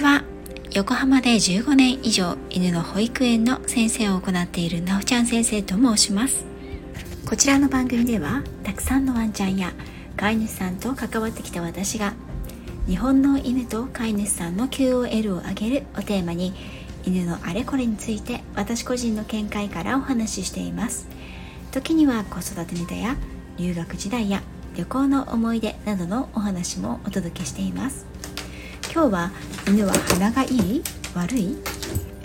ちは。横浜で15年以上犬の保育園の先生を行っているなおちゃん先生と申します。こちらの番組ではたくさんのワンちゃんや飼い主さんと関わってきた私が、日本の犬と飼い主さんの QOL を上げるをテーマに、犬のあれこれについて私個人の見解からお話ししています。時には子育てネタや留学時代や旅行の思い出などのお話もお届けしています。今日は犬は鼻がいい？悪い？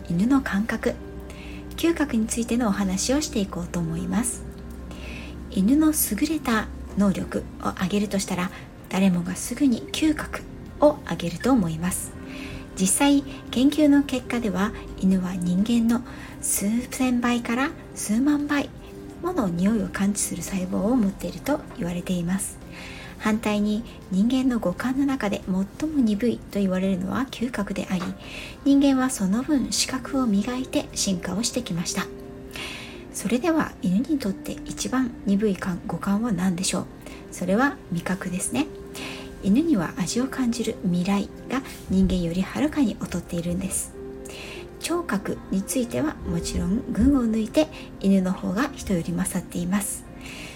犬の感覚、嗅覚についてのお話をしていこうと思います。犬の優れた能力を挙げるとしたら、誰もがすぐに嗅覚を挙げると思います。実際、研究の結果では、犬は人間の数千倍から数万倍もの匂いを感知する細胞を持っていると言われています。反対に、人間の五感の中で最も鈍いと言われるのは嗅覚であり、人間はその分視覚を磨いて進化をしてきました。それでは、犬にとって一番鈍い五感は何でしょう？それは味覚ですね。犬には味を感じる味蕾が人間よりはるかに劣っているんです。聴覚についてはもちろん群を抜いて犬の方が人より勝っています。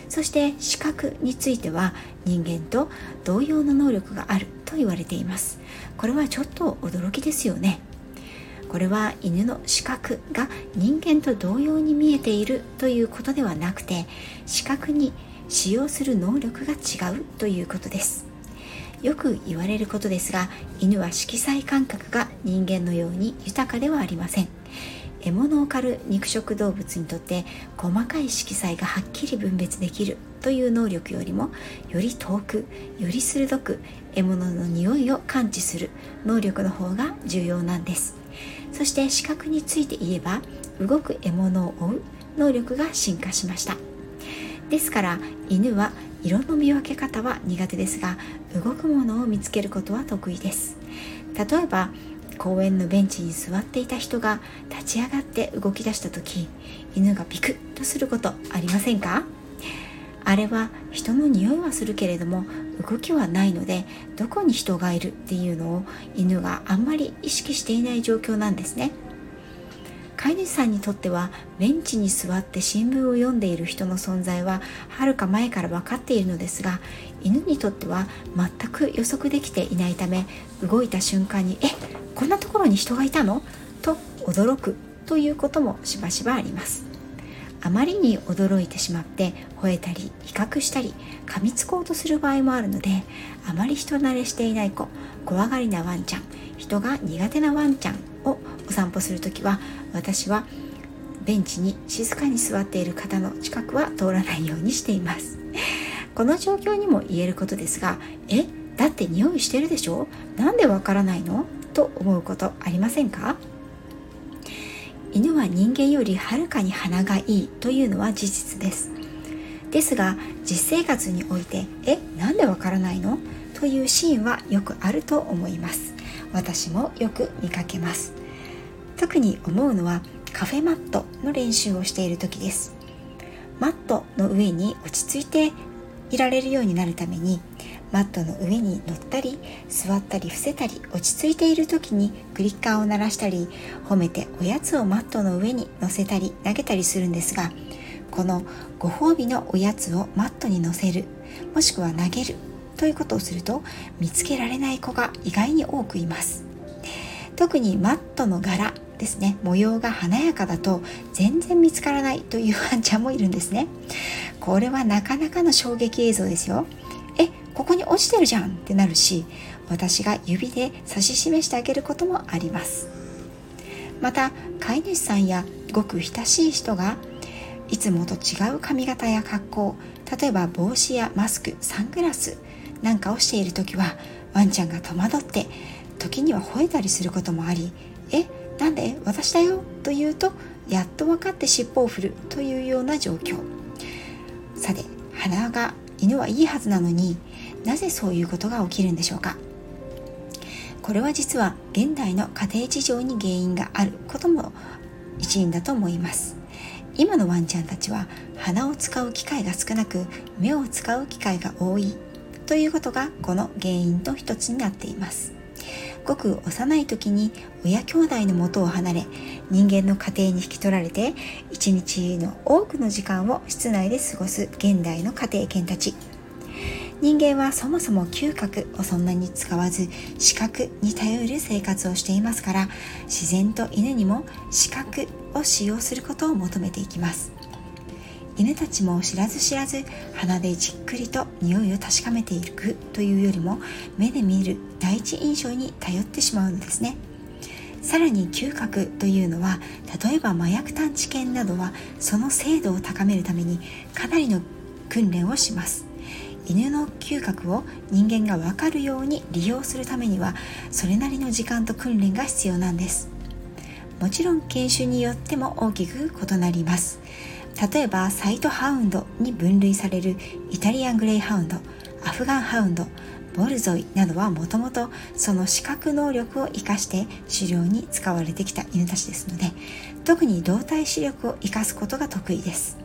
そして視覚については人間と同様の能力があると言われています。これはちょっと驚きですよね。これは犬の視覚が人間と同様に見えているということではなくて、視覚に使用する能力が違うということです。よく言われることですが、犬は色彩感覚が人間のように豊かではありません。獲物を狩る肉食動物にとって、細かい色彩がはっきり分別できるという能力よりも、より遠く、より鋭く獲物の匂いを感知する能力の方が重要なんです。そして視覚について言えば、動く獲物を追う能力が進化しました。ですから犬は色の見分け方は苦手ですが、動くものを見つけることは得意です。例えば、公園のベンチに座っていた人が立ち上がって動き出した時、犬がビクッとすることありませんか？あれは人の匂いはするけれども動きはないので、どこに人がいるっていうのを犬があんまり意識していない状況なんですね。飼い主さんにとっては、ベンチに座って新聞を読んでいる人の存在ははるか前から分かっているのですが、犬にとっては全く予測できていないため、動いた瞬間に、こんなところに人がいたの？と驚くということもしばしばあります。あまりに驚いてしまって吠えたり、威嚇したり、噛みつこうとする場合もあるので、あまり人慣れしていない子、怖がりなワンちゃん、人が苦手なワンちゃんをお散歩するときは、私はベンチに静かに座っている方の近くは通らないようにしています。この状況にも言えることですが、だって匂いしてるでしょ、なんでわからないの？と思うことありませんか？犬は人間よりはるかに鼻がいいというのは事実です。ですが、実生活において、なんでわからないの？というシーンはよくあると思います。私もよく見かけます。特に思うのは、カフェマットの練習をしている時です。マットの上に落ち着いていられるようになるために、マットの上に乗ったり座ったり伏せたり、落ち着いている時にクリッカーを鳴らしたり、褒めておやつをマットの上に乗せたり投げたりするんですが、このご褒美のおやつをマットに乗せる、もしくは投げるということをすると、見つけられない子が意外に多くいます。特にマットの柄ですね、模様が華やかだと全然見つからないというワンちゃんもいるんですね。これはなかなかの衝撃映像ですよ。ここに落ちてるじゃんってなるし、私が指で指し示してあげることもあります。また、飼い主さんやごく親しい人がいつもと違う髪型や格好、例えば帽子やマスク、サングラスなんかをしているときは、ワンちゃんが戸惑って時には吠えたりすることもあり、なんで私だよと言うと、やっと分かって尻尾を振るというような状況。さて、鼻が犬はいいはずなのに、なぜそういうことが起きるんでしょうか？これは実は現代の家庭事情に原因があることも一因だと思います。今のワンちゃんたちは鼻を使う機会が少なく、目を使う機会が多いということが、この原因の一つになっています。ごく幼い時に親兄弟の元を離れ、人間の家庭に引き取られて、一日の多くの時間を室内で過ごす現代の家庭犬たち。人間はそもそも嗅覚をそんなに使わず、視覚に頼る生活をしていますから、自然と犬にも視覚を使用することを求めていきます。犬たちも知らず知らず鼻でじっくりと匂いを確かめていくというよりも、目で見る第一印象に頼ってしまうのですね。さらに嗅覚というのは、例えば麻薬探知犬などはその精度を高めるためにかなりの訓練をします。犬の嗅覚を人間が分かるように利用するためには、それなりの時間と訓練が必要なんです。もちろん犬種によっても大きく異なります。例えばサイトハウンドに分類されるイタリアングレイハウンド、アフガンハウンド、ボルゾイなどはもともとその視覚能力を生かして狩猟に使われてきた犬たちですので、特に動体視力を生かすことが得意です。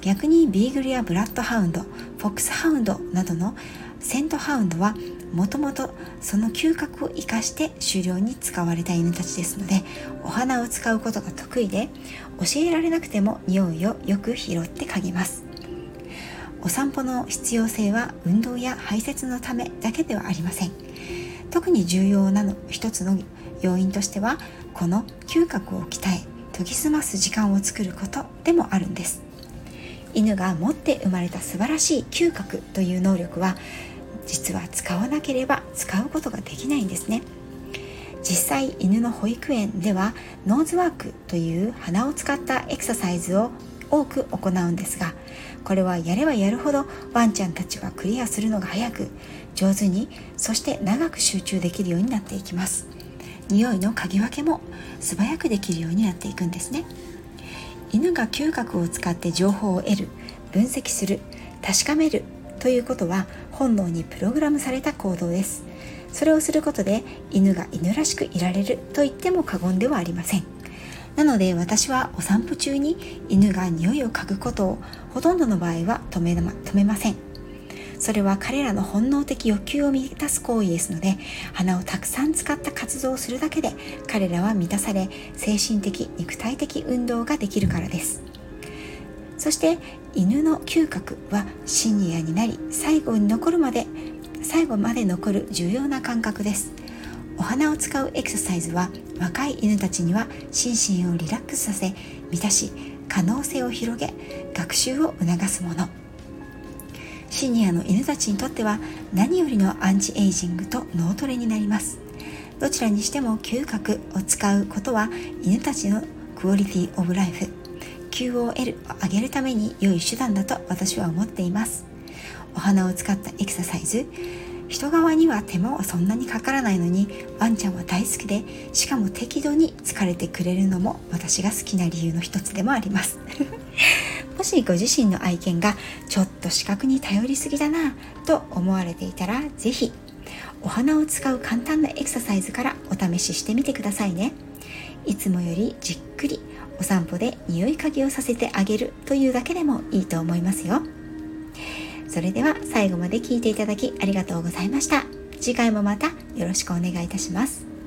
逆にビーグルやブラッドハウンド、フォックスハウンドなどのセントハウンドはもともとその嗅覚を生かして狩猟に使われた犬たちですので、お鼻を使うことが得意で、教えられなくても匂いをよく拾って嗅ぎます。お散歩の必要性は運動や排泄のためだけではありません。特に重要な一つの要因としては、この嗅覚を鍛え研ぎ澄ます時間を作ることでもあるんです。犬が持って生まれた素晴らしい嗅覚という能力は、実は使わなければ使うことができないんですね。実際、犬の保育園ではノーズワークという鼻を使ったエクササイズを多く行うんですが、これはやればやるほどワンちゃんたちはクリアするのが早く、上手に、そして長く集中できるようになっていきます。匂いの嗅ぎ分けも素早くできるようになっていくんですね。犬が嗅覚を使って情報を得る、分析する、確かめるということは、本能にプログラムされた行動です。それをすることで犬が犬らしくいられると言っても過言ではありません。なので私はお散歩中に犬が匂いを嗅ぐことをほとんどの場合は止めません。それは彼らの本能的欲求を満たす行為ですので、鼻をたくさん使った活動をするだけで彼らは満たされ、精神的肉体的運動ができるからです。そして犬の嗅覚はシニアになり、最後まで残る重要な感覚です。お鼻を使うエクササイズは若い犬たちには心身をリラックスさせ、満たし、可能性を広げ、学習を促すもの。シニアの犬たちにとっては何よりのアンチエイジングと脳トレになります。どちらにしても嗅覚を使うことは犬たちのクオリティオブライフ、QOL を上げるために良い手段だと私は思っています。お鼻を使ったエクササイズ、人側には手間はそんなにかからないのにワンちゃんは大好きで、しかも適度に疲れてくれるのも私が好きな理由の一つでもありますもしご自身の愛犬がちょっと視覚に頼りすぎだなと思われていたら、ぜひお鼻を使う簡単なエクササイズからお試ししてみてくださいね。いつもよりじっくりお散歩で匂い嗅ぎをさせてあげるというだけでもいいと思いますよ。それでは最後まで聞いていただきありがとうございました。次回もまたよろしくお願いいたします。